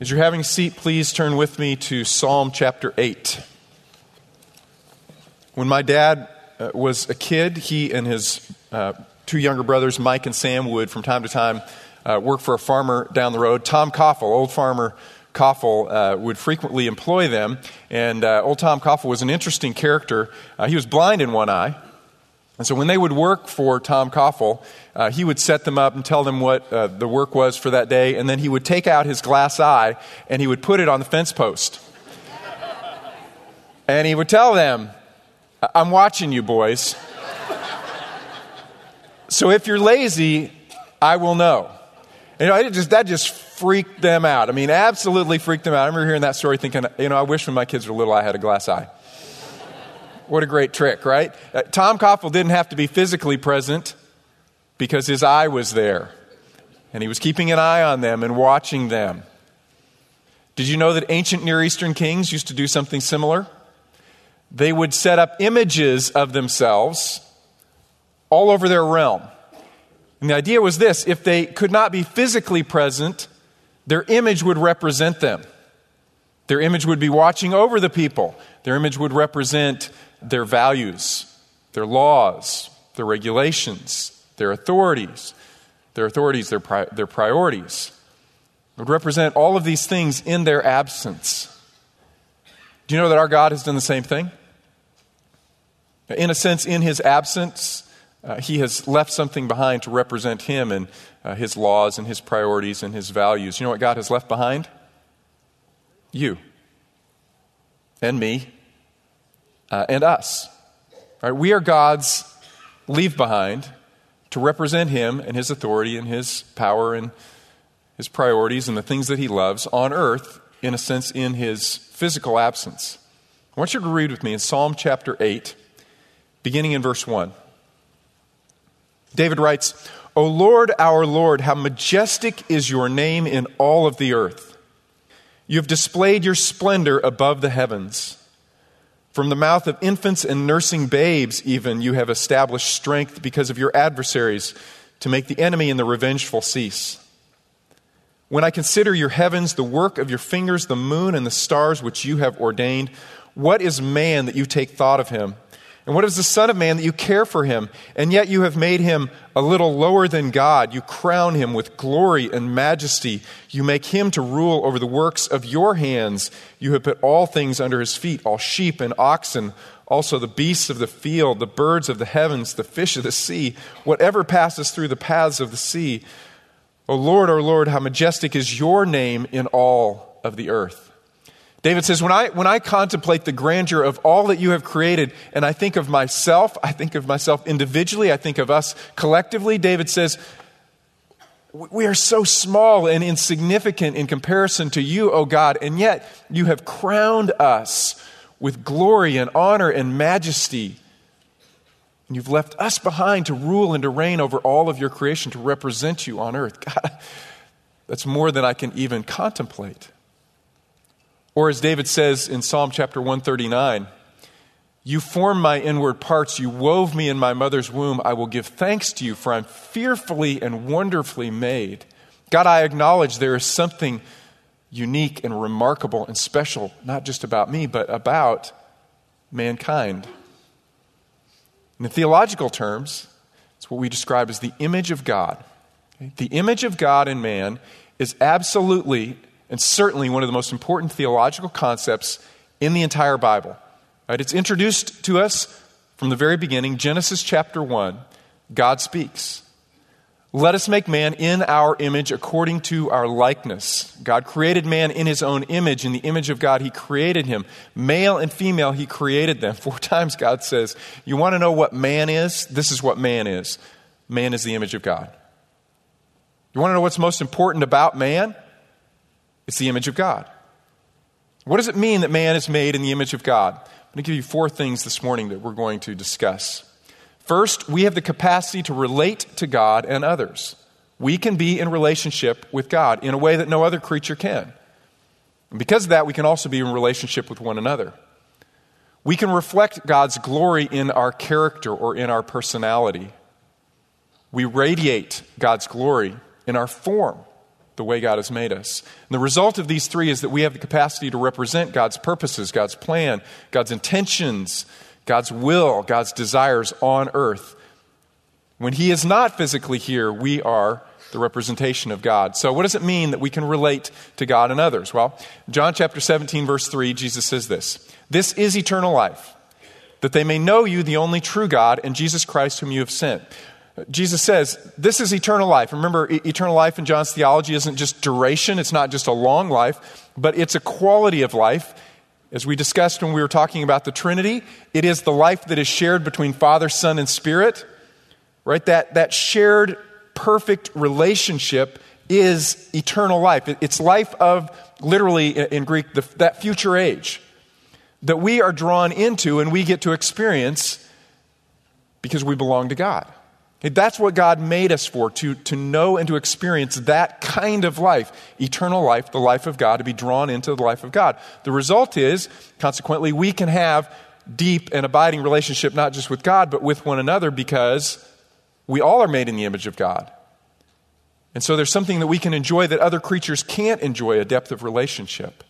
As you're having a seat, please turn with me to Psalm chapter 8. When my dad was a kid, he and his two younger brothers, Mike and Sam, would from time to time work for a farmer down the road. Tom Koffel, old farmer Koffel, would frequently employ them. And old Tom Koffel was an interesting character. He was blind in one eye. And so when they would work for Tom Koffel, he would set them up and tell them what the work was for that day, and then he would take out his glass eye and he would put it on the fence post. And he would tell them, "I'm watching you, boys. So if you're lazy, I will know." You know, that just freaked them out. I mean, absolutely freaked them out. I remember hearing that story thinking, you know, I wish when my kids were little I had a glass eye. What a great trick, right? Tom Koffel didn't have to be physically present because his eye was there. And he was keeping an eye on them and watching them. Did you know that ancient Near Eastern kings used to do something similar? They would set up images of themselves all over their realm. And the idea was this: if they could not be physically present, their image would represent them. Their image would be watching over the people. Their image would represent their values, their laws, their regulations, their authorities, their priorities. It would represent all of these things in their absence. Do you know that our God has done the same thing? In a sense, in his absence, he has left something behind to represent him and his laws and his priorities and his values. You know what God has left behind? You and me and us. Right? We are God's leave behind to represent him and his authority and his power and his priorities and the things that he loves on earth, in a sense, in his physical absence. I want you to read with me in Psalm chapter 8, beginning in verse 1. David writes, "O Lord, our Lord, how majestic is your name in all of the earth. You have displayed your splendor above the heavens. From the mouth of infants and nursing babes even, you have established strength because of your adversaries, to make the enemy and the revengeful cease. When I consider your heavens, the work of your fingers, the moon and the stars which you have ordained, what is man that you take thought of him? And what is the son of man that you care for him? And yet you have made him a little lower than God. You crown him with glory and majesty. You make him to rule over the works of your hands. You have put all things under his feet, all sheep and oxen, also the beasts of the field, the birds of the heavens, the fish of the sea, whatever passes through the paths of the sea. O Lord, how majestic is your name in all of the earth." David says, when I contemplate the grandeur of all that you have created, and I think of myself individually, I think of us collectively, David says, we are so small and insignificant in comparison to you, O God, and yet you have crowned us with glory and honor and majesty. And you've left us behind to rule and to reign over all of your creation, to represent you on earth. God, that's more than I can even contemplate. Or as David says in Psalm chapter 139, "You form my inward parts, you wove me in my mother's womb. I will give thanks to you, for I'm fearfully and wonderfully made." God, I acknowledge there is something unique and remarkable and special, not just about me, but about mankind. In theological terms, it's what we describe as the image of God. The image of God in man is absolutely and certainly one of the most important theological concepts in the entire Bible. Right? It's introduced to us from the very beginning. Genesis chapter 1, God speaks. "Let us make man in our image according to our likeness." God created man in his own image. In the image of God, he created him. Male and female, he created them. 4 times God says, you want to know what man is? This is what man is. Man is the image of God. You want to know what's most important about man? It's the image of God. What does it mean that man is made in the image of God? I'm going to give you 4 things this morning that we're going to discuss. First, we have the capacity to relate to God and others. We can be in relationship with God in a way that no other creature can. And because of that, we can also be in relationship with one another. We can reflect God's glory in our character or in our personality. We radiate God's glory in our form the way God has made us. And the result of these three is that we have the capacity to represent God's purposes, God's plan, God's intentions, God's will, God's desires on earth. When He is not physically here, we are the representation of God. So what does it mean that we can relate to God and others? Well, John chapter 17, verse 3, Jesus says this, "This is eternal life, that they may know you, the only true God, and Jesus Christ whom you have sent." Jesus says, this is eternal life. Remember, eternal life in John's theology isn't just duration. It's not just a long life, but it's a quality of life. As we discussed when we were talking about the Trinity, it is the life that is shared between Father, Son, and Spirit, right? That shared perfect relationship is eternal life. It's life of, literally in Greek, that future age that we are drawn into and we get to experience because we belong to God. That's what God made us for, to know and to experience that kind of life, eternal life, the life of God, to be drawn into the life of God. The result is, consequently, we can have deep and abiding relationship, not just with God, but with one another, because we all are made in the image of God. And so there's something that we can enjoy that other creatures can't enjoy, a depth of relationship.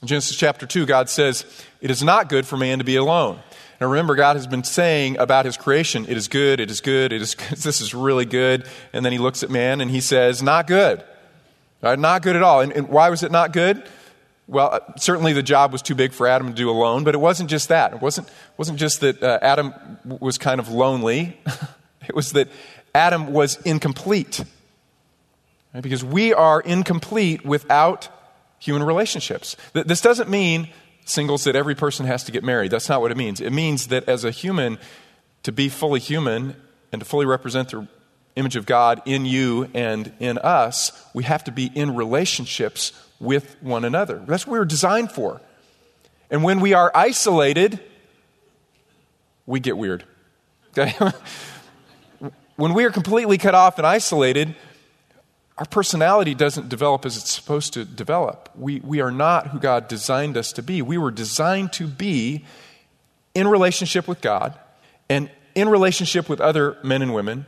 In Genesis chapter 2, God says, "It is not good for man to be alone." Now remember, God has been saying about his creation, it is good, it is good, it is good, this is really good. And then he looks at man and he says, not good, right? Not good at all. And why was it not good? Well, certainly the job was too big for Adam to do alone, but it wasn't just that. It wasn't just that Adam was kind of lonely. It was that Adam was incomplete, right? Because we are incomplete without human relationships. This doesn't mean, singles, that every person has to get married. That's not what it means. It means that as a human, to be fully human and to fully represent the image of God in you and in us, we have to be in relationships with one another. That's what we were designed for. And when we are isolated, we get weird. Okay? When we are completely cut off and isolated, our personality doesn't develop as it's supposed to develop. We are not who God designed us to be. We were designed to be in relationship with God and in relationship with other men and women.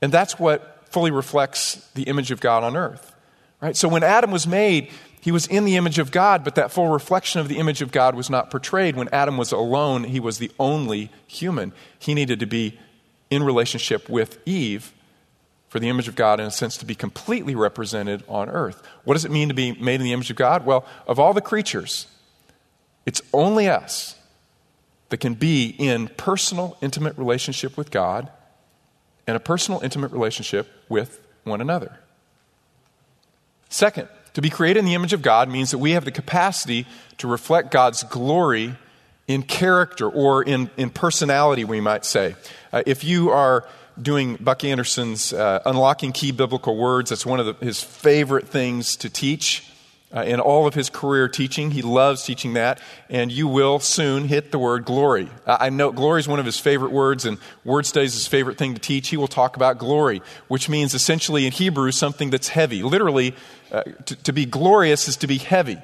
And that's what fully reflects the image of God on earth, right? So when Adam was made, he was in the image of God, but that full reflection of the image of God was not portrayed. When Adam was alone, he was the only human. He needed to be in relationship with Eve for the image of God, in a sense, to be completely represented on earth. What does it mean to be made in the image of God? Well, of all the creatures, it's only us that can be in personal, intimate relationship with God and a personal, intimate relationship with one another. Second, to be created in the image of God means that we have the capacity to reflect God's glory in character, or in personality, we might say. If you are doing Buck Anderson's Unlocking Key Biblical Words. That's one of his favorite things to teach in all of his career teaching. He loves teaching that, and you will soon hit the word glory. I know glory is one of his favorite words, and Word Study is his favorite thing to teach. He will talk about glory, which means essentially in Hebrew something that's heavy. Literally, to be glorious is to be heavy.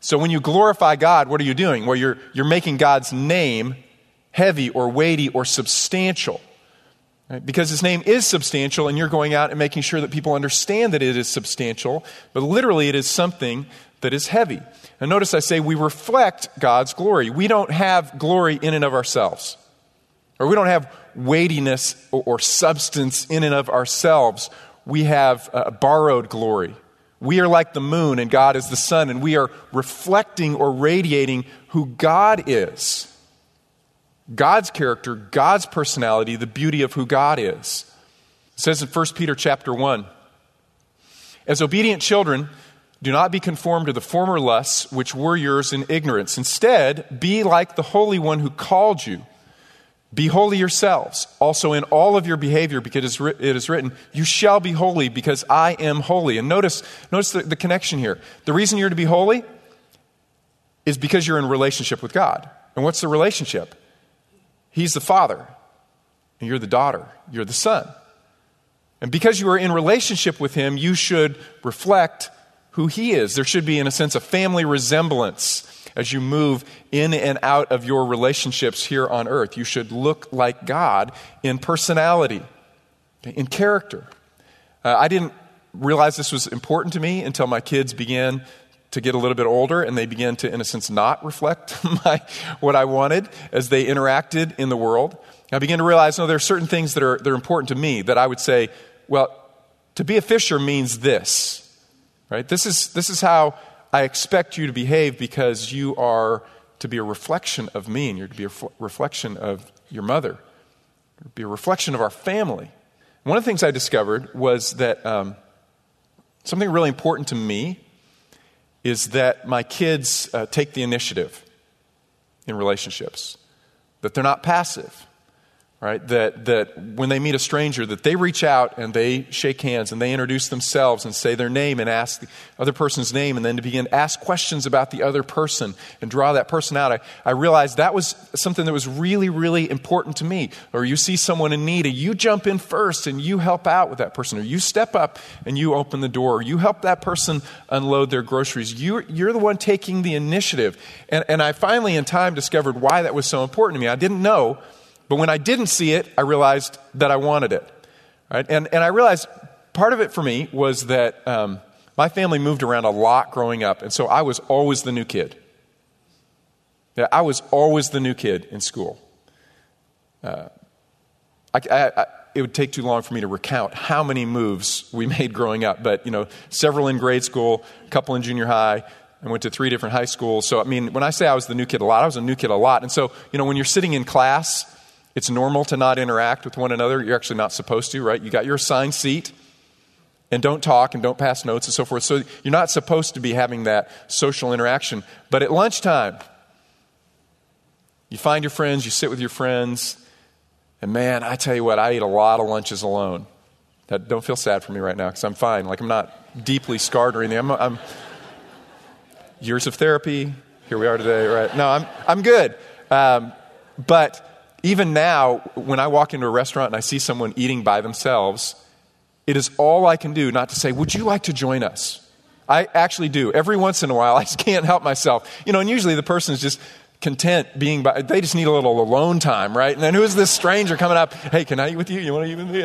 So when you glorify God, what are you doing? Well, you're making God's name heavy or weighty or substantial. Right? Because his name is substantial, and you're going out and making sure that people understand that it is substantial, but literally it is something that is heavy. And notice I say we reflect God's glory. We don't have glory in and of ourselves, or we don't have weightiness or substance in and of ourselves. We have borrowed glory. We are like the moon, and God is the sun, and we are reflecting or radiating who God is. God's character, God's personality, the beauty of who God is. It says in 1 Peter chapter 1, "As obedient children, do not be conformed to the former lusts which were yours in ignorance. Instead, be like the Holy One who called you. Be holy yourselves, also in all of your behavior, because it is written, 'You shall be holy because I am holy.'" And notice the connection here. The reason you're to be holy is because you're in relationship with God. And what's the relationship? He's the father, and you're the daughter, you're the son. And because you are in relationship with him, you should reflect who he is. There should be, in a sense, a family resemblance as you move in and out of your relationships here on earth. You should look like God in personality, in character. I didn't realize this was important to me until my kids began to get a little bit older, and they began to, in a sense, not reflect what I wanted as they interacted in the world. I began to realize, no, there are certain things that are important to me that I would say, well, to be a fisher means this, right? This is how I expect you to behave, because you are to be a reflection of me, and you're to be a reflection of your mother. You're to be a reflection of our family. One of the things I discovered was that something really important to me is that my kids take the initiative in relationships, that they're not passive, right? That when they meet a stranger, that they reach out and they shake hands and they introduce themselves and say their name and ask the other person's name, and then to begin to ask questions about the other person and draw that person out. I realized that was something that was really, really important to me. Or you see someone in need and you jump in first and you help out with that person, or you step up and you open the door, or you help that person unload their groceries. You're the one taking the initiative. And I finally in time discovered why that was so important to me. I didn't know, but when I didn't see it, I realized that I wanted it, right? And I realized part of it for me was that my family moved around a lot growing up, and so I was always the new kid. Yeah, I was always the new kid in school. It would take too long for me to recount how many moves we made growing up, but several in grade school, a couple in junior high. I went to 3 different high schools. So, when I say I was the new kid a lot, I was a new kid a lot. And so, when you're sitting in class, it's normal to not interact with one another. You're actually not supposed to, right? You got your assigned seat, and don't talk and don't pass notes and so forth. So you're not supposed to be having that social interaction. But at lunchtime, you find your friends, you sit with your friends, and man, I tell you what, I ate a lot of lunches alone. That, don't feel sad for me right now, because I'm fine. Like, I'm not deeply scarred or anything. I'm years of therapy. Here we are today, right? No, I'm good. But even now, when I walk into a restaurant and I see someone eating by themselves, it is all I can do not to say, "Would you like to join us?" I actually do. Every once in a while, I just can't help myself. And usually the person is just content being by. They just need a little alone time, right? And then who is this stranger coming up? Hey, can I eat with you? You want to eat with me?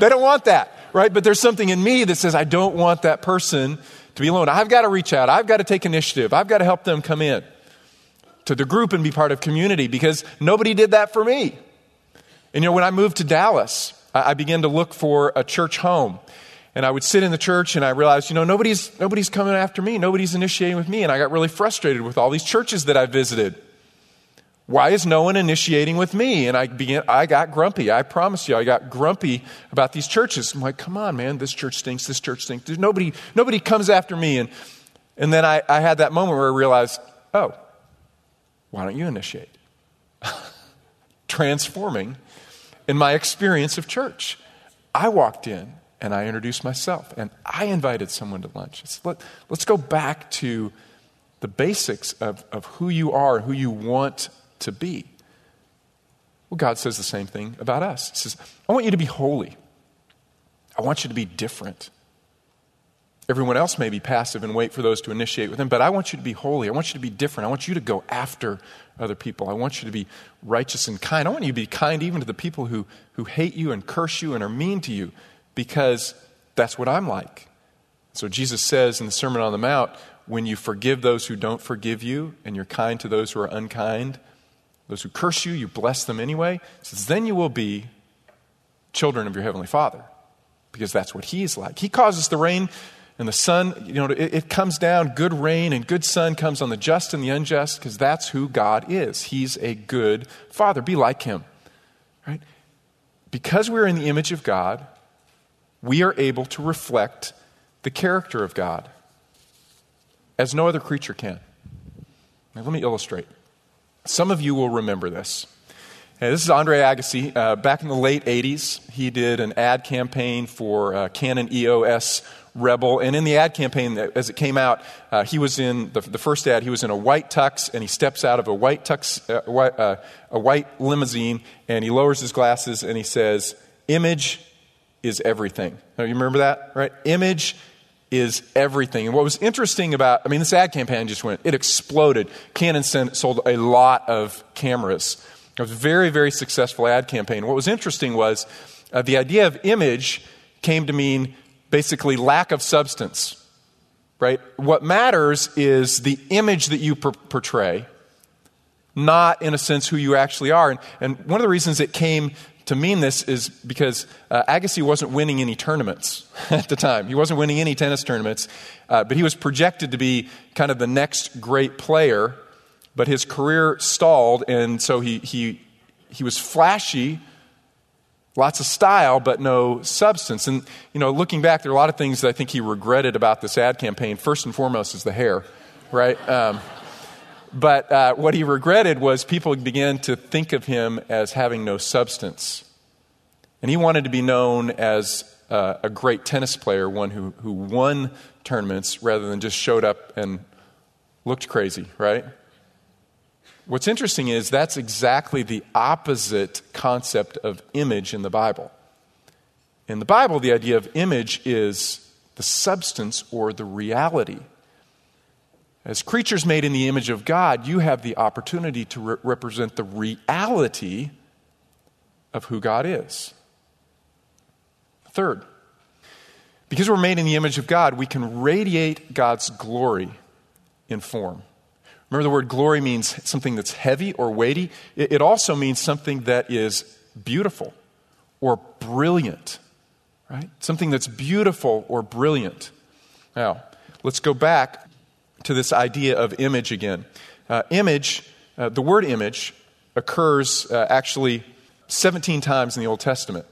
They don't want that, right? But there's something in me that says, I don't want that person to be alone. I've got to reach out. I've got to take initiative. I've got to help them come in to the group and be part of community, because nobody did that for me. And when I moved to Dallas, I began to look for a church home, and I would sit in the church, and I realized, nobody's coming after me. Nobody's initiating with me. And I got really frustrated with all these churches that I visited. Why is no one initiating with me? And I got grumpy. I promise you, I got grumpy about these churches. I'm like, come on, man, this church stinks, this church stinks. There's nobody comes after me. And then I had that moment where I realized, oh, why don't you initiate? Transforming in my experience of church. I walked in and I introduced myself and I invited someone to lunch. Let's go back to the basics of who you are, who you want to be. Well, God says the same thing about us. He says, I want you to be holy. I want you to be different. Everyone else may be passive and wait for those to initiate with them, but I want you to be holy. I want you to be different. I want you to go after other people. I want you to be righteous and kind. I want you to be kind even to the people who hate you and curse you and are mean to you, because that's what I'm like. So Jesus says in the Sermon on the Mount, when you forgive those who don't forgive you and you're kind to those who are unkind, those who curse you, you bless them anyway. He says, then you will be children of your heavenly Father, because that's what He is like. He causes the rain and the sun, it comes down, good rain and good sun comes on the just and the unjust, because that's who God is. He's a good Father. Be like Him, right? Because we're in the image of God, we are able to reflect the character of God as no other creature can. Now, let me illustrate. Some of you will remember this. Hey, this is Andre Agassi. Back in the late 80s, he did an ad campaign for Canon EOS Rebel. And in the ad campaign, as it came out, he was in the first ad, he was in a white tux, and he steps out of a white tux, a white limousine, and he lowers his glasses and he says, image is everything. Now, you remember that, right? Image is everything. And what was interesting about, this ad campaign just went, it exploded. Canon sold a lot of cameras. It was a very, very successful ad campaign. What was interesting was the idea of image came to mean basically lack of substance, right? What matters is the image that you portray, not, in a sense, who you actually are. And one of the reasons it came to mean this is because Agassi wasn't winning any tournaments at the time. He wasn't winning any tennis tournaments, but he was projected to be kind of the next great player, but his career stalled, and so he was flashy, lots of style, but no substance. And, you know, looking back, there are a lot of things that I think he regretted about this ad campaign. First and foremost is the hair, right? But what he regretted was people began to think of him as having no substance. And he wanted to be known as a great tennis player, one who won tournaments rather than just showed up and looked crazy, right? What's interesting is that's exactly the opposite concept of image in the Bible. In the Bible, the idea of image is the substance or the reality. As creatures made in the image of God, you have the opportunity to represent the reality of who God is. Third, because we're made in the image of God, we can radiate God's glory in form. Remember, the word glory means something that's heavy or weighty. It also means something that is beautiful or brilliant, right? Something that's beautiful or brilliant. Now, let's go back to this idea of image again. The word image occurs actually 17 times in the Old Testament.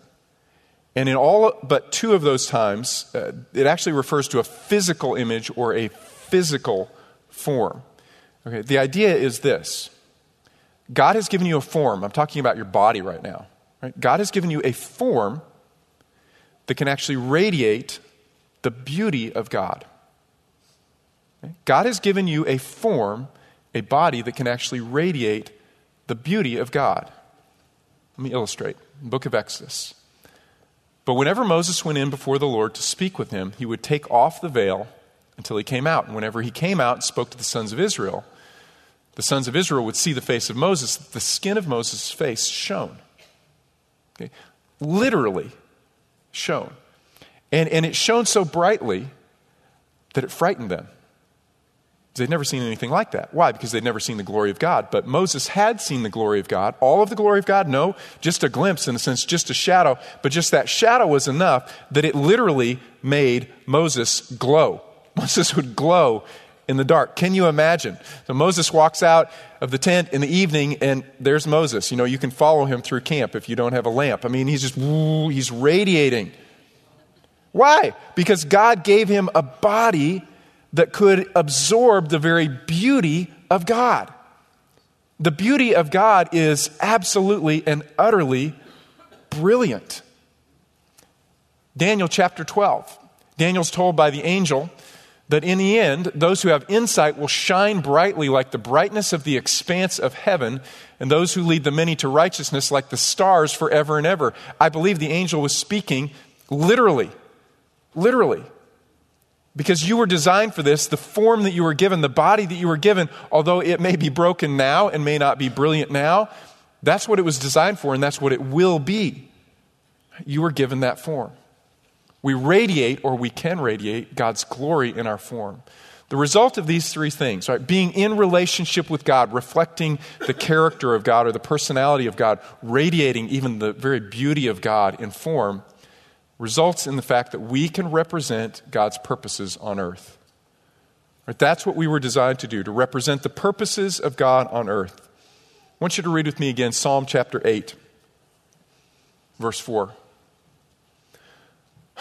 And in all but two of those times, it actually refers to a physical image or a physical form. Okay, the idea is this. God has given you a form. I'm talking about your body right now. Right? God has given you a form that can actually radiate the beauty of God. God has given you a form, a body that can actually radiate the beauty of God. Let me illustrate. Book of Exodus. But whenever Moses went in before the Lord to speak with him, he would take off the veil until he came out. And whenever he came out and spoke to the sons of Israel, the sons of Israel would see the face of Moses. The skin of Moses' face shone. Okay? Literally shone. And it shone so brightly that it frightened them. They'd never seen anything like that. Why? Because they'd never seen the glory of God. But Moses had seen the glory of God. All of the glory of God? No, just a glimpse in a sense, just a shadow. But just that shadow was enough that it literally made Moses glow. Moses would glow in the dark. Can you imagine? So Moses walks out of the tent in the evening and there's Moses. You know, you can follow him through camp if you don't have a lamp. I mean, he's radiating. Why? Because God gave him a body that could absorb the very beauty of God. The beauty of God is absolutely and utterly brilliant. Daniel chapter 12. Daniel's told by the angel that in the end, those who have insight will shine brightly like the brightness of the expanse of heaven, and those who lead the many to righteousness like the stars forever and ever. I believe the angel was speaking literally. Because you were designed for this, the form that you were given, the body that you were given, although it may be broken now and may not be brilliant now, that's what it was designed for and that's what it will be. You were given that form. We radiate, or we can radiate, God's glory in our form. The result of these three things, right? Being in relationship with God, reflecting the character of God or the personality of God, radiating even the very beauty of God in form, results in the fact that we can represent God's purposes on earth. Right? That's what we were designed to do, to represent the purposes of God on earth. I want you to read with me again Psalm chapter 8, verse 4.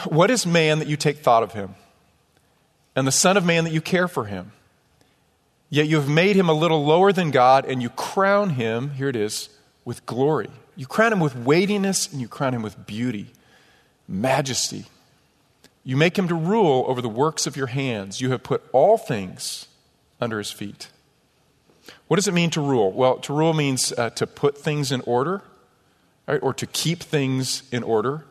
What is man that you take thought of him, and the son of man that you care for him? Yet you have made him a little lower than God, and you crown him, here it is, with glory. You crown him with weightiness, and you crown him with beauty. Majesty. You make him to rule over the works of your hands. You have put all things under his feet. What does it mean to rule? Well, to rule means to put things in order, right? Or to keep things in order.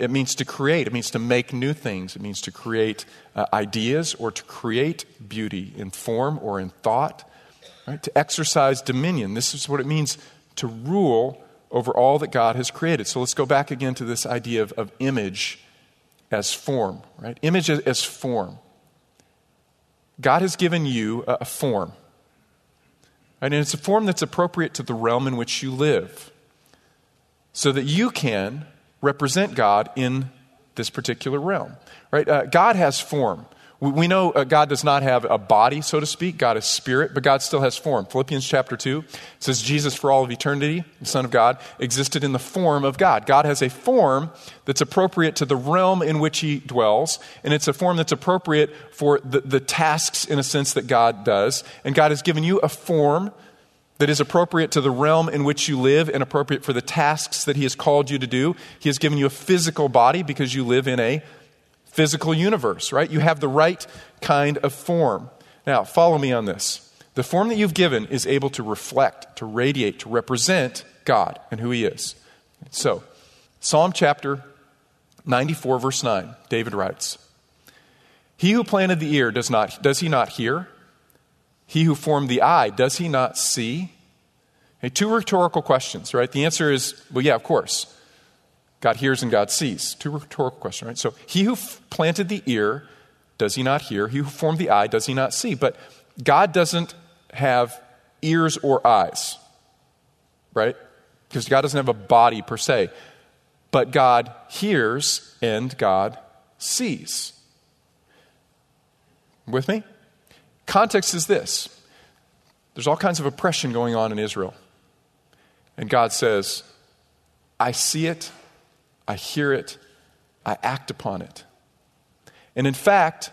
It means to create. It means to make new things. It means to create ideas or to create beauty in form or in thought, right? To exercise dominion. This is what it means to rule over all that God has created. So let's go back again to this idea of image as form, right? Image as form. God has given you a form. Right? And it's a form that's appropriate to the realm in which you live so that you can represent God in this particular realm, right? God has form. We know God does not have a body, so to speak. God is spirit, but God still has form. Philippians chapter 2 says, Jesus for all of eternity, the Son of God, existed in the form of God. God has a form that's appropriate to the realm in which he dwells, and it's a form that's appropriate for the tasks, in a sense, that God does. And God has given you a form that is appropriate to the realm in which you live and appropriate for the tasks that he has called you to do. He has given you a physical body because you live in a physical universe, right? You have the right kind of form. Now, follow me on this. The form that you've given is able to reflect, to radiate, to represent God and who he is. So, Psalm chapter 94, verse 9, David writes, "He who planted the ear, does he not hear? He who formed the eye, does he not see?" Hey, two rhetorical questions, right? The answer is, well, yeah, of course. God hears and God sees. Two rhetorical questions, right? So he who planted the ear, does he not hear? He who formed the eye, does he not see? But God doesn't have ears or eyes, right? Because God doesn't have a body per se. But God hears and God sees. With me? Context is this. There's all kinds of oppression going on in Israel. And God says, I see it, I hear it, I act upon it. And in fact,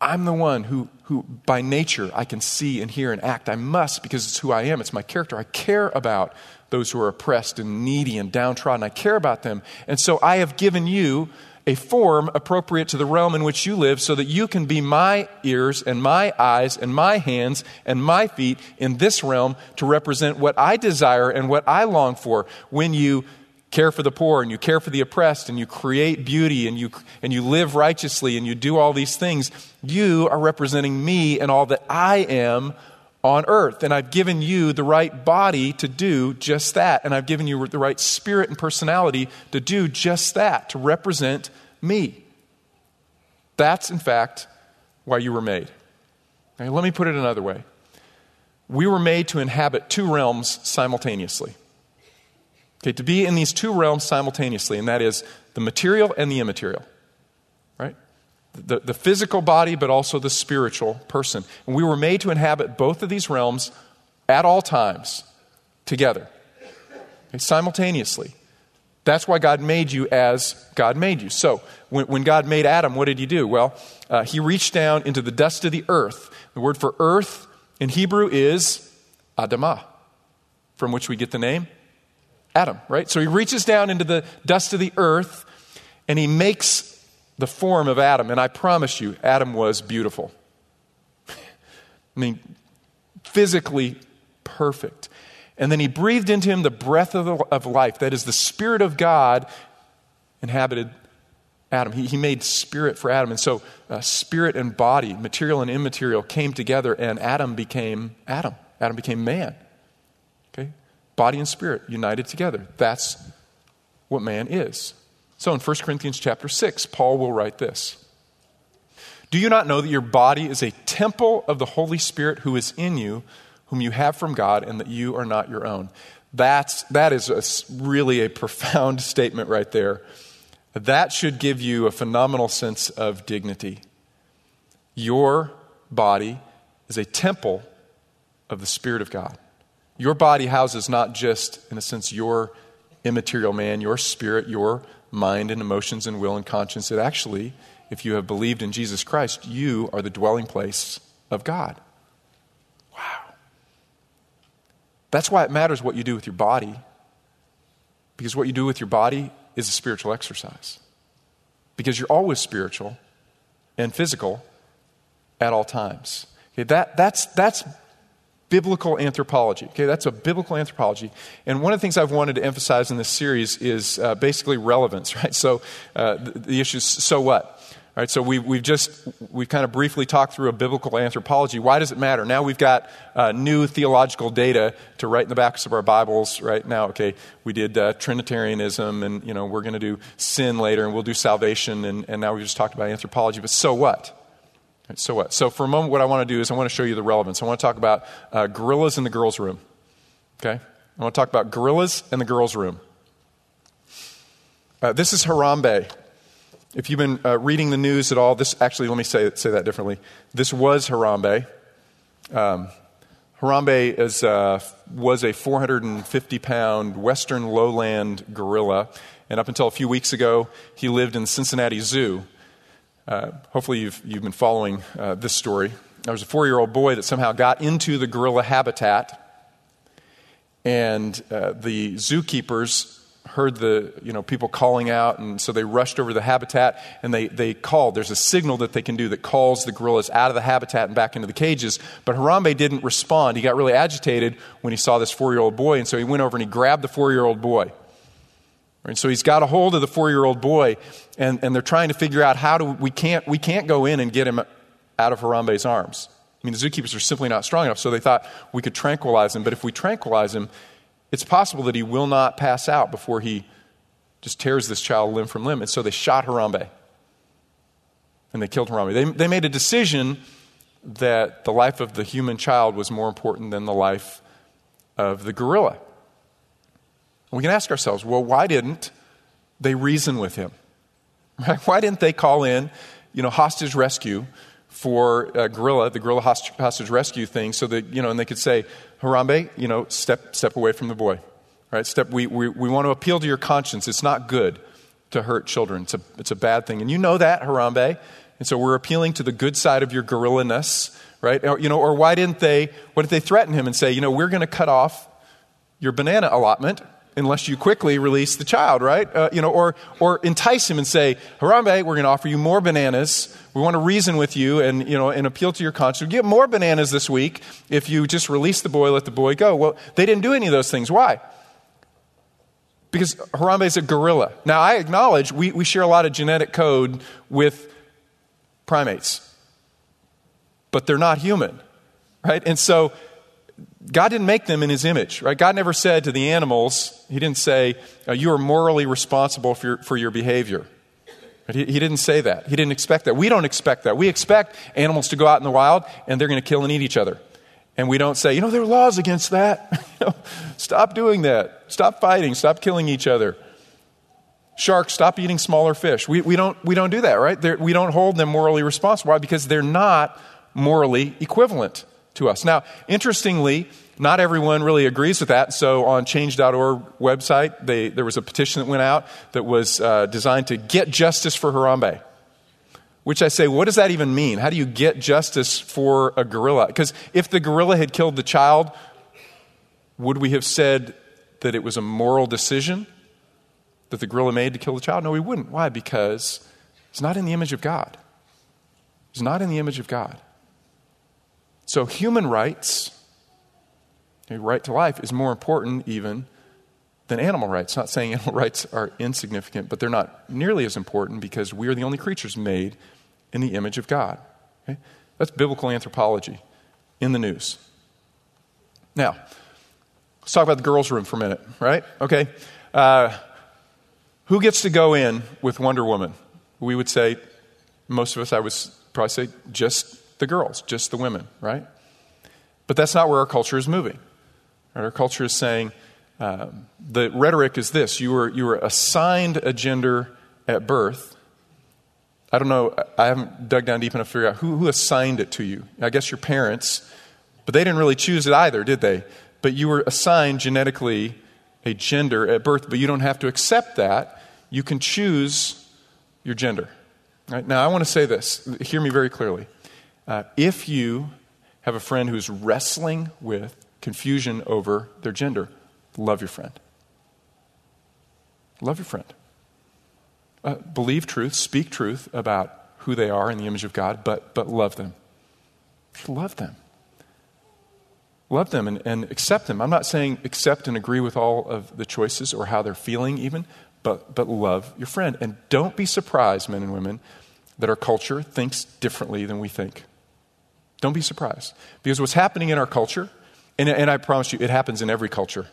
I'm the one who by nature I can see and hear and act. I must, because it's who I am. It's my character. I care about those who are oppressed and needy and downtrodden. I care about them. And so I have given you a form appropriate to the realm in which you live so that you can be my ears and my eyes and my hands and my feet in this realm to represent what I desire and what I long for. When you care for the poor and you care for the oppressed and you create beauty and you live righteously and you do all these things, you are representing me and all that I am on earth. And I've given you the right body to do just that. And I've given you the right spirit and personality to do just that, to represent me. That's, in fact, why you were made. Now, let me put it another way. We were made to inhabit two realms simultaneously. Okay, to be in these two realms simultaneously, and that is the material and the immaterial, right? The physical body, but also the spiritual person. And we were made to inhabit both of these realms at all times together, okay, simultaneously. That's why God made you as God made you. So when God made Adam, what did he do? Well, he reached down into the dust of the earth. The word for earth in Hebrew is Adamah, from which we get the name Adam, right? So he reaches down into the dust of the earth and he makes the form of Adam. And I promise you, Adam was beautiful. I mean, physically perfect. And then he breathed into him the breath of life. That is, the Spirit of God inhabited Adam. He made spirit for Adam. And so spirit and body, material and immaterial, came together and Adam became Adam. Adam became man. Okay? Body and spirit united together. That's what man is. So in 1 Corinthians chapter 6, Paul will write this. Do you not know that your body is a temple of the Holy Spirit who is in you, whom you have from God, and that you are not your own? That is really a profound statement right there. That should give you a phenomenal sense of dignity. Your body is a temple of the Spirit of God. Your body houses not just, in a sense, your immaterial man, your spirit, your mind and emotions and will and conscience. It actually, if you have believed in Jesus Christ, you are the dwelling place of God. Wow. That's why it matters what you do with your body, because what you do with your body is a spiritual exercise, because you're always spiritual and physical at all times. Okay, that's biblical anthropology. Okay, that's a biblical anthropology. And one of the things I've wanted to emphasize in this series is basically relevance, right? So the issue is, so what? All right, so we've kind of briefly talked through a biblical anthropology. Why does it matter? Now we've got new theological data to write in the backs of our Bibles. Right now, okay, we did Trinitarianism, and we're going to do sin later, and we'll do salvation, and now we've just talked about anthropology. But so what? All right, so what? So for a moment, what I want to do is I want to show you the relevance. I want to talk about gorillas in the girls' room. Okay, I want to talk about gorillas in the girls' room. This is Harambe. If you've been reading the news at all, This was Harambe. Harambe was a 450-pound western lowland gorilla, and up until a few weeks ago, he lived in Cincinnati Zoo. Hopefully, you've been following this story. There was a 4-year-old boy that somehow got into the gorilla habitat, and the zookeepers heard the people calling out, and so they rushed over the habitat and they called. There's a signal that they can do that calls the gorillas out of the habitat and back into the cages, but Harambe didn't respond. He got really agitated when he saw this 4-year-old boy, and so he went over and he grabbed the 4-year-old boy. And so he's got a hold of the 4-year-old boy, and they're trying to figure out we can't go in and get him out of Harambe's arms. I mean, the zookeepers are simply not strong enough, so they thought we could tranquilize him, but if we tranquilize him, it's possible that he will not pass out before he just tears this child limb from limb. And so they shot Harambe, and they killed Harambe. They made a decision that the life of the human child was more important than the life of the gorilla. And we can ask ourselves, well, why didn't they reason with him? Right? Why didn't they call in, hostage rescue for hostage rescue thing, so that, and they could say, Harambe, step away from the boy, right? We want to appeal to your conscience. It's not good to hurt children. It's a bad thing. And you know that, Harambe. And so we're appealing to the good side of your gorilla-ness, right? Or what did they threaten him and say, we're going to cut off your banana allotment unless you quickly release the child, right? Or entice him and say, Harambe, we're going to offer you more bananas. We want to reason with you and appeal to your conscience. We'll get more bananas this week if you just release the boy, let the boy go. Well, they didn't do any of those things. Why? Because Harambe is a gorilla. Now, I acknowledge we share a lot of genetic code with primates, but they're not human, right? And so God didn't make them in his image, right? God never said to the animals, he didn't say, you are morally responsible for your behavior. Right? He didn't say that. He didn't expect that. We don't expect that. We expect animals to go out in the wild and they're going to kill and eat each other. And we don't say, there are laws against that. Stop doing that. Stop fighting. Stop killing each other. Sharks, stop eating smaller fish. We don't do that, right? We don't hold them morally responsible. Why? Because they're not morally equivalent to us. Now, interestingly, not everyone really agrees with that. So on change.org website, there was a petition that went out that was designed to get justice for Harambe, which I say, what does that even mean? How do you get justice for a gorilla? Because if the gorilla had killed the child, would we have said that it was a moral decision that the gorilla made to kill the child? No, we wouldn't. Why? Because it's not in the image of God. It's not in the image of God. So human rights, a right to life, is more important even than animal rights. Not saying animal rights are insignificant, but they're not nearly as important because we are the only creatures made in the image of God. Okay? That's biblical anthropology in the news. Now, let's talk about the girls' room for a minute, right? Okay. Who gets to go in with Wonder Woman? We would say, most of us, I would probably say, just the girls, just the women, right? But that's not where our culture is moving. Our culture is saying, the rhetoric is this: you were assigned a gender at birth. I don't know, I haven't dug down deep enough to figure out who assigned it to you. I guess your parents, but they didn't really choose it either, did they? But you were assigned genetically a gender at birth, but you don't have to accept that. You can choose your gender. Right? Now, I want to say this. Hear me very clearly. If you have a friend who's wrestling with confusion over their gender, love your friend. Love your friend. Believe truth, speak truth about who they are in the image of God, but love them. Love them. Love them and accept them. I'm not saying accept and agree with all of the choices or how they're feeling even, but love your friend. And don't be surprised, men and women, that our culture thinks differently than we think. Don't be surprised. Because what's happening in our culture, and I promise you, it happens in every culture,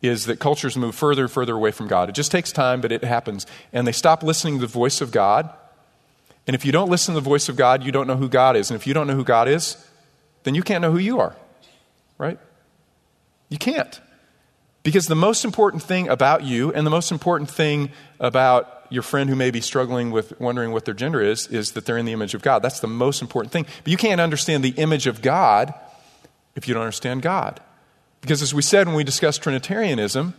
is that cultures move further and further away from God. It just takes time, but it happens. And they stop listening to the voice of God. And if you don't listen to the voice of God, you don't know who God is. And if you don't know who God is, then you can't know who you are, right? You can't. Because the most important thing about you and the most important thing about your friend who may be struggling with wondering what their gender is that they're in the image of God. That's the most important thing. But you can't understand the image of God if you don't understand God. Because as we said when we discussed Trinitarianism,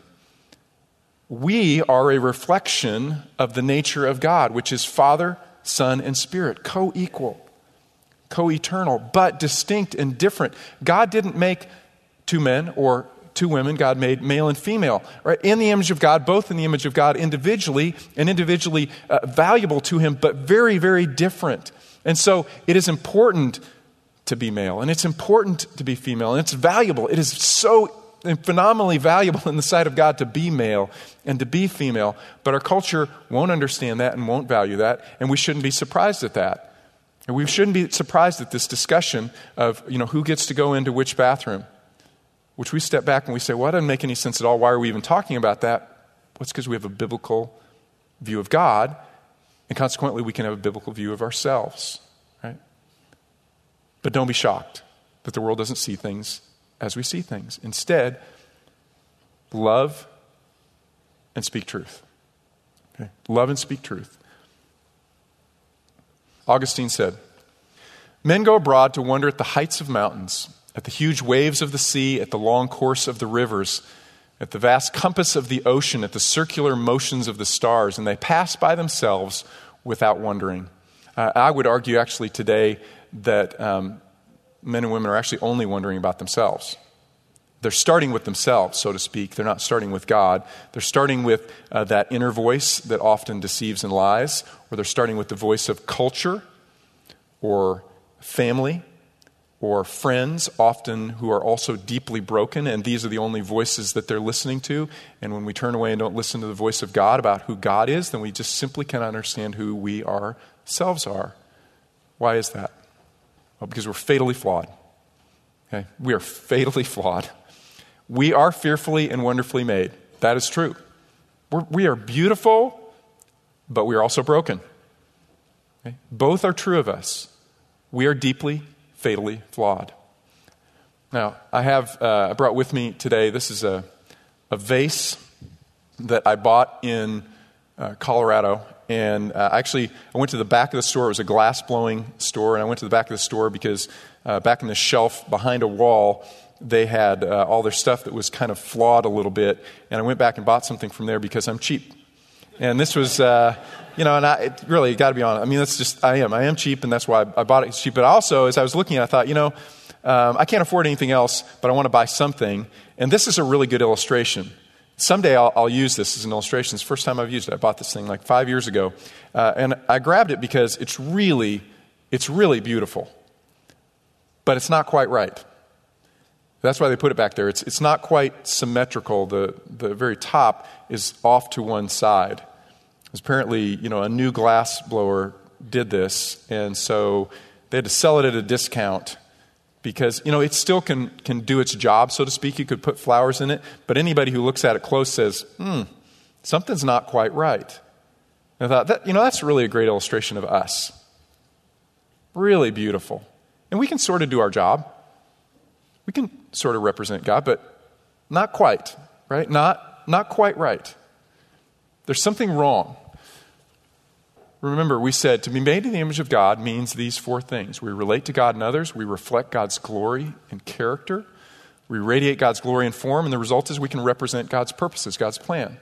we are a reflection of the nature of God, which is Father, Son, and Spirit, co-equal, co-eternal, but distinct and different. God didn't make two men or two women. God made male and female, right? In the image of God, both in the image of God individually, and individually valuable to him, but very, very different. And so it is important to be male, and it's important to be female, and it's valuable. It is so phenomenally valuable in the sight of God to be male and to be female, but our culture won't understand that and won't value that, and we shouldn't be surprised at that. And we shouldn't be surprised at this discussion of, you know, who gets to go into which bathroom, which we step back and we say, well, that doesn't make any sense at all. Why are we even talking about that? Well, it's because we have a biblical view of God, and consequently, we can have a biblical view of ourselves. But don't be shocked that the world doesn't see things as we see things. Instead, love and speak truth. Okay? Love and speak truth. Augustine said, "Men go abroad to wonder at the heights of mountains, at the huge waves of the sea, at the long course of the rivers, at the vast compass of the ocean, at the circular motions of the stars, and they pass by themselves without wondering." I would argue actually today that men and women are actually only wondering about themselves. They're starting with themselves, so to speak. They're not starting with God. They're starting with that inner voice that often deceives and lies, or they're starting with the voice of culture or family or friends, often who are also deeply broken, and these are the only voices that they're listening to. And when we turn away and don't listen to the voice of God about who God is, then we just simply cannot understand who we ourselves are. Why is that? Well, because we're fatally flawed. Okay? We are fatally flawed. We are fearfully and wonderfully made. That is true. We are beautiful, but we are also broken. Okay? Both are true of us. We are deeply, fatally flawed. Now, I brought with me today, this is a vase that I bought in Colorado. And I went to the back of the store. It was a glass-blowing store, and I went to the back of the store because back in the shelf behind a wall, they had all their stuff that was kind of flawed a little bit, and I went back and bought something from there because I'm cheap. And this was, really, got to be honest. I mean, that's just, I am cheap, and that's why I bought it cheap. But also, as I was looking at it, I thought, I can't afford anything else, but I want to buy something. And this is a really good illustration. Someday I'll use this as an illustration. It's the first time I've used it. I bought this thing like 5 years ago. And I grabbed it because it's really beautiful. But it's not quite right. That's why they put it back there. It's not quite symmetrical. The very top is off to one side. Apparently, a new glass blower did this. And so they had to sell it at a discount. Because, it still can do its job, so to speak. You could put flowers in it. But anybody who looks at it close says, something's not quite right. And I thought, that's really a great illustration of us. Really beautiful. And we can sort of do our job. We can sort of represent God, but not quite, right? Not quite right. There's something wrong. Remember, we said to be made in the image of God means these four things. We relate to God and others. We reflect God's glory and character. We radiate God's glory and form. And the result is we can represent God's purposes, God's plan,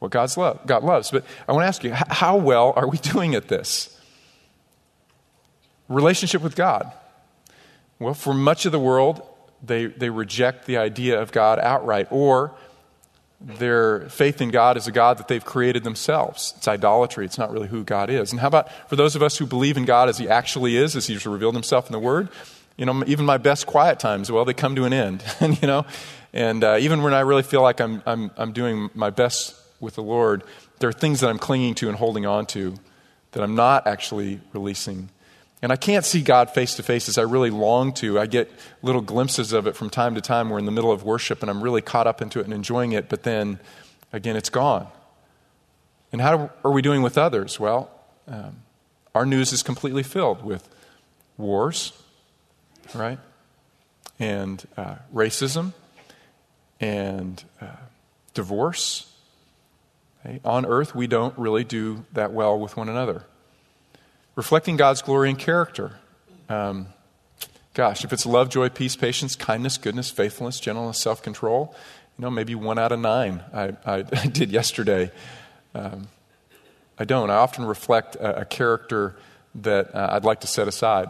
what God loves. But I want to ask you, how well are we doing at this? Relationship with God. Well, for much of the world, they reject the idea of God outright, or their faith in God is a God that they've created themselves. It's idolatry. It's not really who God is. And how about for those of us who believe in God as he actually is, as he's revealed himself in the Word? Even my best quiet times, well, they come to an end. And even when I really feel like I'm doing my best with the Lord, there are things that I'm clinging to and holding on to that I'm not actually releasing. And I can't see God face to face as I really long to. I get little glimpses of it from time to time. We're in the middle of worship and I'm really caught up into it and enjoying it, but then again, it's gone. And how are we doing with others? Well, our news is completely filled with wars, right? And racism and divorce. Okay? On earth, we don't really do that well with one another. Reflecting God's glory and character. If it's love, joy, peace, patience, kindness, goodness, faithfulness, gentleness, self-control, maybe 1 out of 9 I did yesterday. I don't. I often reflect a character that I'd like to set aside.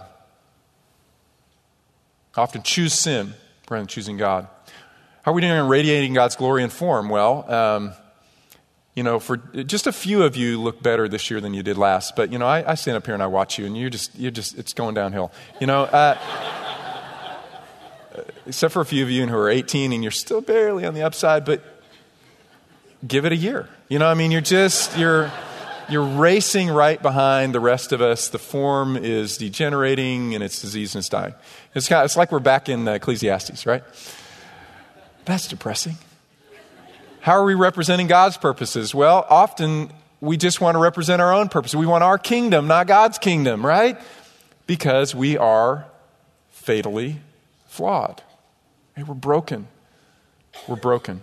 I often choose sin rather than choosing God. How are we doing on radiating God's glory and form? Well, for just a few of you look better this year than you did last. But, I stand up here and I watch you and you're just it's going downhill. Except for a few of you who are 18 and you're still barely on the upside, but give it a year. You're racing right behind the rest of us. The form is degenerating and it's diseased and it's dying. It's like we're back in Ecclesiastes, right? That's depressing. How are we representing God's purposes? Well, often we just want to represent our own purpose. We want our kingdom, not God's kingdom, right? Because we are fatally flawed. Hey, we're broken. We're broken.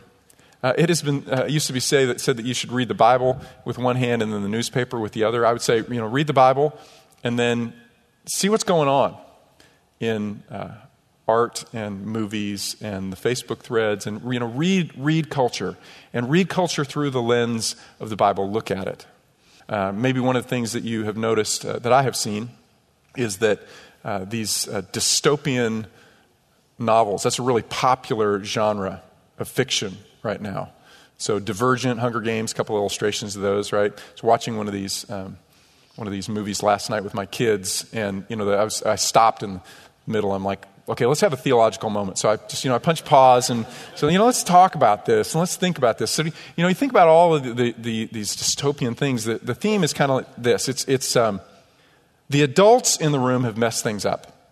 It has been used to be said that you should read the Bible with one hand and then the newspaper with the other. I would say, read the Bible and then see what's going on in art and movies and the Facebook threads, and read culture and read culture through the lens of the Bible. Look at it. Maybe one of the things that you have noticed that I have seen is that these dystopian novels, that's a really popular genre of fiction right now. So Divergent, Hunger Games, a couple of illustrations of those, right? I was watching one of these movies last night with my kids, and I stopped in the middle. I'm like, okay, let's have a theological moment. So I just, I punched pause and so, let's talk about this and let's think about this. So, you think about all of these dystopian things. The theme is kind of like this. It's the adults in the room have messed things up,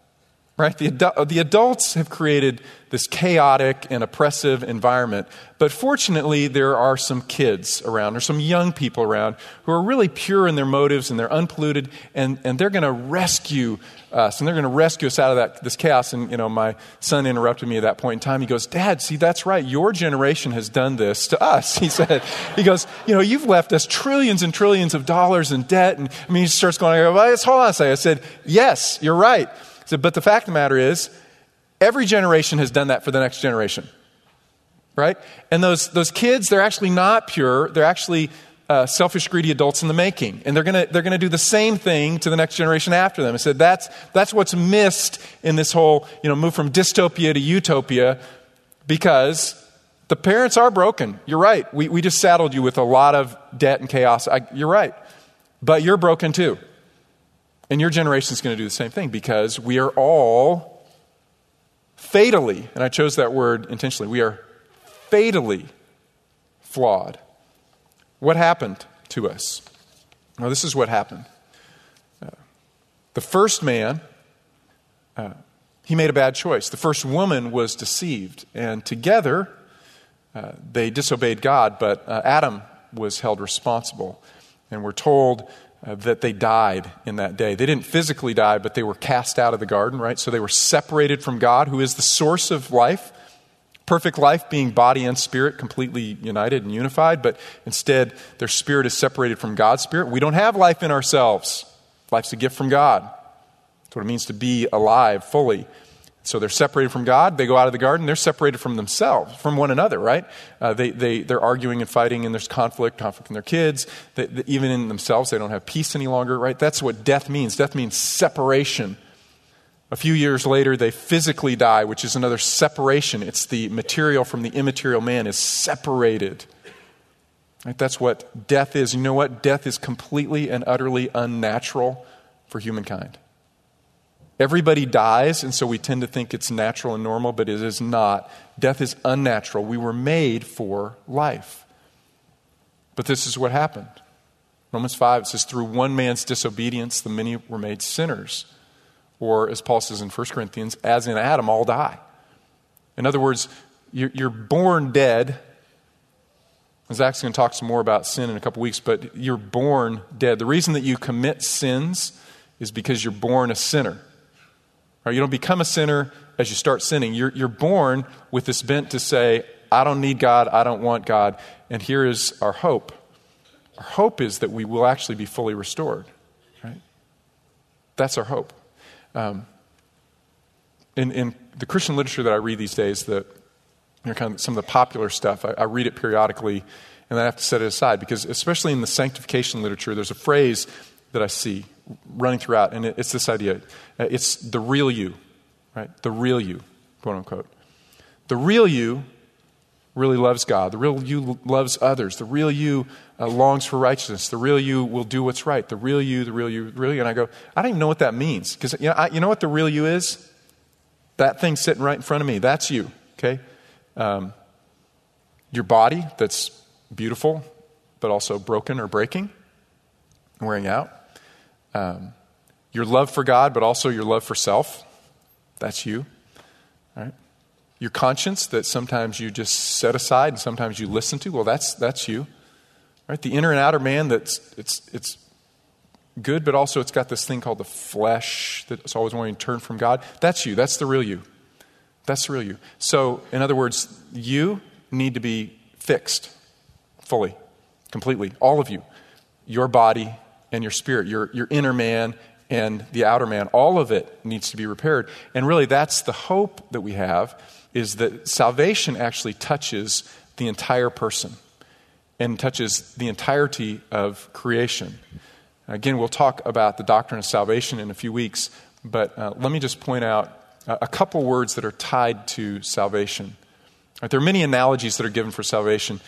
right? The adults have created this chaotic and oppressive environment, but fortunately there are some kids around or some young people around who are really pure in their motives and they're unpolluted and they're going to rescue us and they're going to rescue us out of this chaos. And, my son interrupted me at that point in time. He goes, "Dad, see, that's right. Your generation has done this to us." He said, "You've left us trillions and trillions of dollars in debt." And he starts going, "Hold on a second." I said, "Yes, you're right. But the fact of the matter is, every generation has done that for the next generation," right? And those kids, they're actually not pure. They're actually selfish, greedy adults in the making, and they're gonna do the same thing to the next generation after them. I said that's what's missed in this whole move from dystopia to utopia, because the parents are broken. You're right. We just saddled you with a lot of debt and chaos. You're right, but you're broken too. And your generation is going to do the same thing because we are all fatally, and I chose that word intentionally, we are fatally flawed. What happened to us? Well, this is what happened. The first man, he made a bad choice. The first woman was deceived. And together, they disobeyed God, but Adam was held responsible. And we're told that they died in that day. They didn't physically die, but they were cast out of the garden, right? So they were separated from God, who is the source of life, perfect life being body and spirit completely united and unified, but instead their spirit is separated from God's spirit. We don't have life in ourselves. Life's a gift from God. That's what it means to be alive fully. So they're separated from God. They go out of the garden. They're separated from themselves, from one another, right? They're arguing and fighting, and there's conflict in their kids. Even in themselves, they don't have peace any longer, right? That's what death means. Death means separation. A few years later, they physically die, which is another separation. It's the material from the immaterial man is separated. Right? That's what death is. You know what? Death is completely and utterly unnatural for humankind. Everybody dies, and so we tend to think it's natural and normal, but it is not. Death is unnatural. We were made for life. But this is what happened. Romans 5 says, through one man's disobedience, the many were made sinners. Or as Paul says in 1 Corinthians, as in Adam, all die. In other words, you're born dead. Zach's going to talk some more about sin in a couple weeks, but you're born dead. The reason that you commit sins is because you're born a sinner. Right? You don't become a sinner as you start sinning. You're born with this bent to say, I don't need God, I don't want God, and here is our hope. Our hope is that we will actually be fully restored. Right? That's our hope. In the Christian literature that I read these days, kind of some of the popular stuff, I read it periodically, and I have to set it aside because especially in the sanctification literature, there's a phrase that I see running throughout, and it's this idea. It's the real you, right? The real you, quote unquote. The real you really loves God. The real you loves others. The real you longs for righteousness. The real you will do what's right. The real you, the real you, the real you. And I go, I don't even know what that means. Because you know what the real you is? That thing sitting right in front of me. That's you, okay? Your body that's beautiful, but also broken or breaking, wearing out. Your love for God, but also your love for self. That's you, all right? Your conscience that sometimes you just set aside and sometimes you listen to, well, that's you, right? The inner and outer man that's it's good, but also it's got this thing called the flesh that's always wanting to turn from God. That's you. That's the real you. That's the real you. So, in other words, you need to be fixed fully, completely, all of you, your body and your spirit, your inner man and the outer man, all of it needs to be repaired. And really, that's the hope that we have, is that salvation actually touches the entire person and touches the entirety of creation. Again, we'll talk about the doctrine of salvation in a few weeks, but let me just point out a couple words that are tied to salvation. Right, there are many analogies that are given for salvation.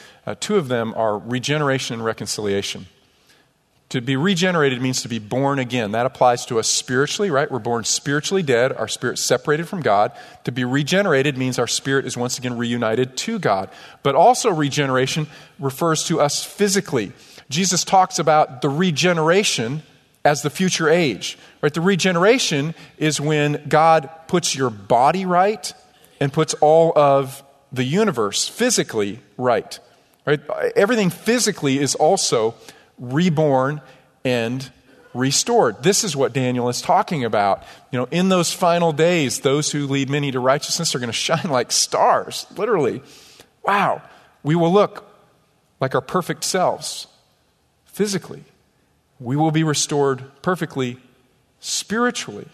Two of them are regeneration and reconciliation. To be regenerated means to be born again. That applies to us spiritually, right? We're born spiritually dead, our spirit separated from God. To be regenerated means our spirit is once again reunited to God. But also regeneration refers to us physically. Jesus talks about the regeneration as the future age, right? The regeneration is when God puts your body right and puts all of the universe physically right, right? Everything physically is also reborn and restored. This is what Daniel is talking about. You know, in those final days, those who lead many to righteousness are going to shine like stars, literally. Wow. We will look like our perfect selves physically. We will be restored perfectly spiritually,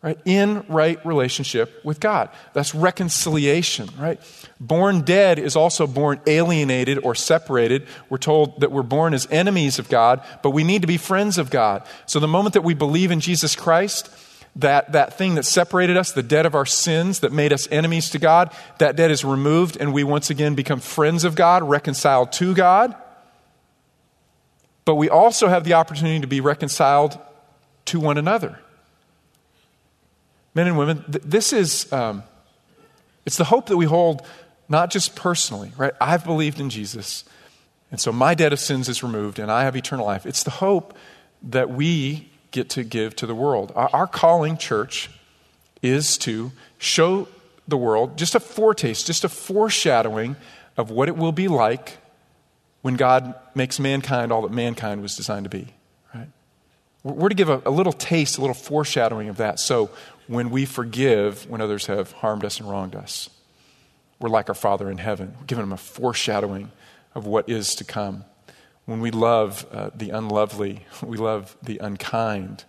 right? In right relationship with God. That's reconciliation, right? Born dead is also born alienated or separated. We're told that we're born as enemies of God, but we need to be friends of God. So the moment that we believe in Jesus Christ, that thing that separated us, the debt of our sins that made us enemies to God, that debt is removed and we once again become friends of God, reconciled to God. But we also have the opportunity to be reconciled to one another. Men and women, this is, it's the hope that we hold, not just personally, right? I've believed in Jesus, and so my debt of sins is removed, and I have eternal life. It's the hope that we get to give to the world. Our calling, church, is to show the world just a foretaste, just a foreshadowing of what it will be like when God makes mankind all that mankind was designed to be, right? We're to give a little taste, a little foreshadowing of that. So when we forgive when others have harmed us and wronged us, we're like our Father in heaven. We're giving him a foreshadowing of what is to come. When we love the unlovely, we love the unkind.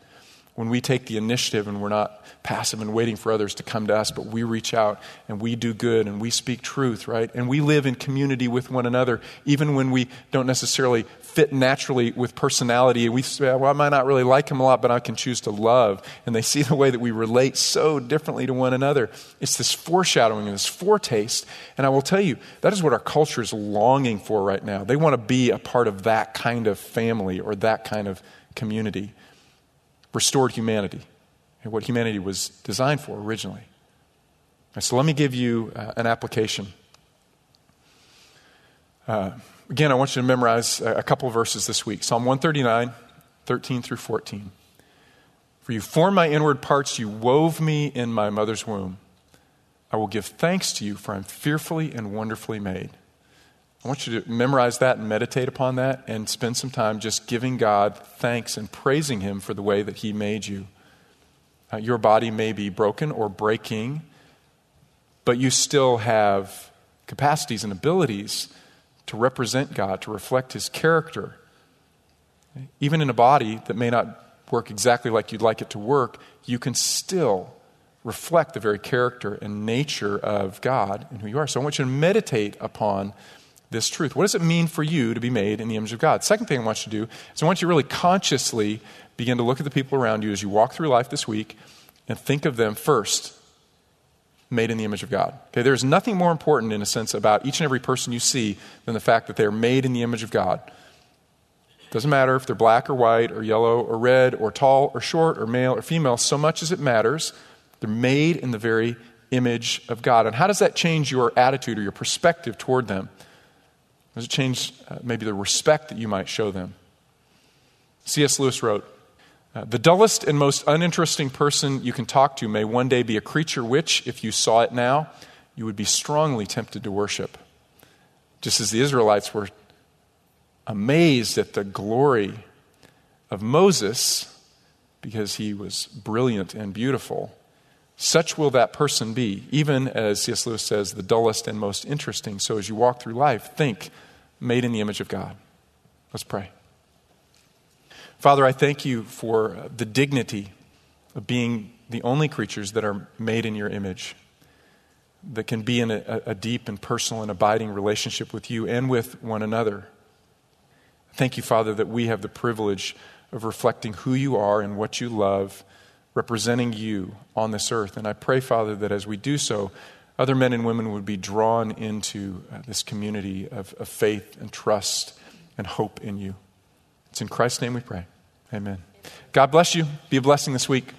When we take the initiative and we're not passive and waiting for others to come to us, but we reach out and we do good and we speak truth, right? And we live in community with one another, even when we don't necessarily fit naturally with personality. We say, well, I might not really like him a lot, but I can choose to love. And they see the way that we relate so differently to one another. It's this foreshadowing and this foretaste. And I will tell you, that is what our culture is longing for right now. They want to be a part of that kind of family or that kind of community. Restored humanity. And what humanity was designed for originally. So let me give you an application. Again, I want you to memorize a couple of verses this week. Psalm 139, 13 through 14. For you formed my inward parts, you wove me in my mother's womb. I will give thanks to you, for I'm fearfully and wonderfully made. I want you to memorize that and meditate upon that and spend some time just giving God thanks and praising him for the way that he made you. Your body may be broken or breaking, but you still have capacities and abilities to represent God, to reflect his character. Even in a body that may not work exactly like you'd like it to work, you can still reflect the very character and nature of God and who you are. So I want you to meditate upon this truth. What does it mean for you to be made in the image of God? Second thing I want you to do is I want you to really consciously begin to look at the people around you as you walk through life this week and think of them first, made in the image of God. Okay, there's nothing more important in a sense about each and every person you see than the fact that they're made in the image of God. Doesn't matter if they're black or white or yellow or red or tall or short or male or female, so much as it matters, they're made in the very image of God. And how does that change your attitude or your perspective toward them? Does it change maybe the respect that you might show them? C.S. Lewis wrote, the dullest and most uninteresting person you can talk to may one day be a creature which, if you saw it now, you would be strongly tempted to worship. Just as the Israelites were amazed at the glory of Moses because he was brilliant and beautiful, such will that person be, even as C.S. Lewis says, the dullest and most interesting. So as you walk through life, think, made in the image of God. Let's pray. Father, I thank you for the dignity of being the only creatures that are made in your image, that can be in a deep and personal and abiding relationship with you and with one another. Thank you, Father, that we have the privilege of reflecting who you are and what you love, representing you on this earth. And I pray, Father, that as we do so, other men and women would be drawn into this community of faith and trust and hope in you. It's in Christ's name we pray. Amen. God bless you. Be a blessing this week.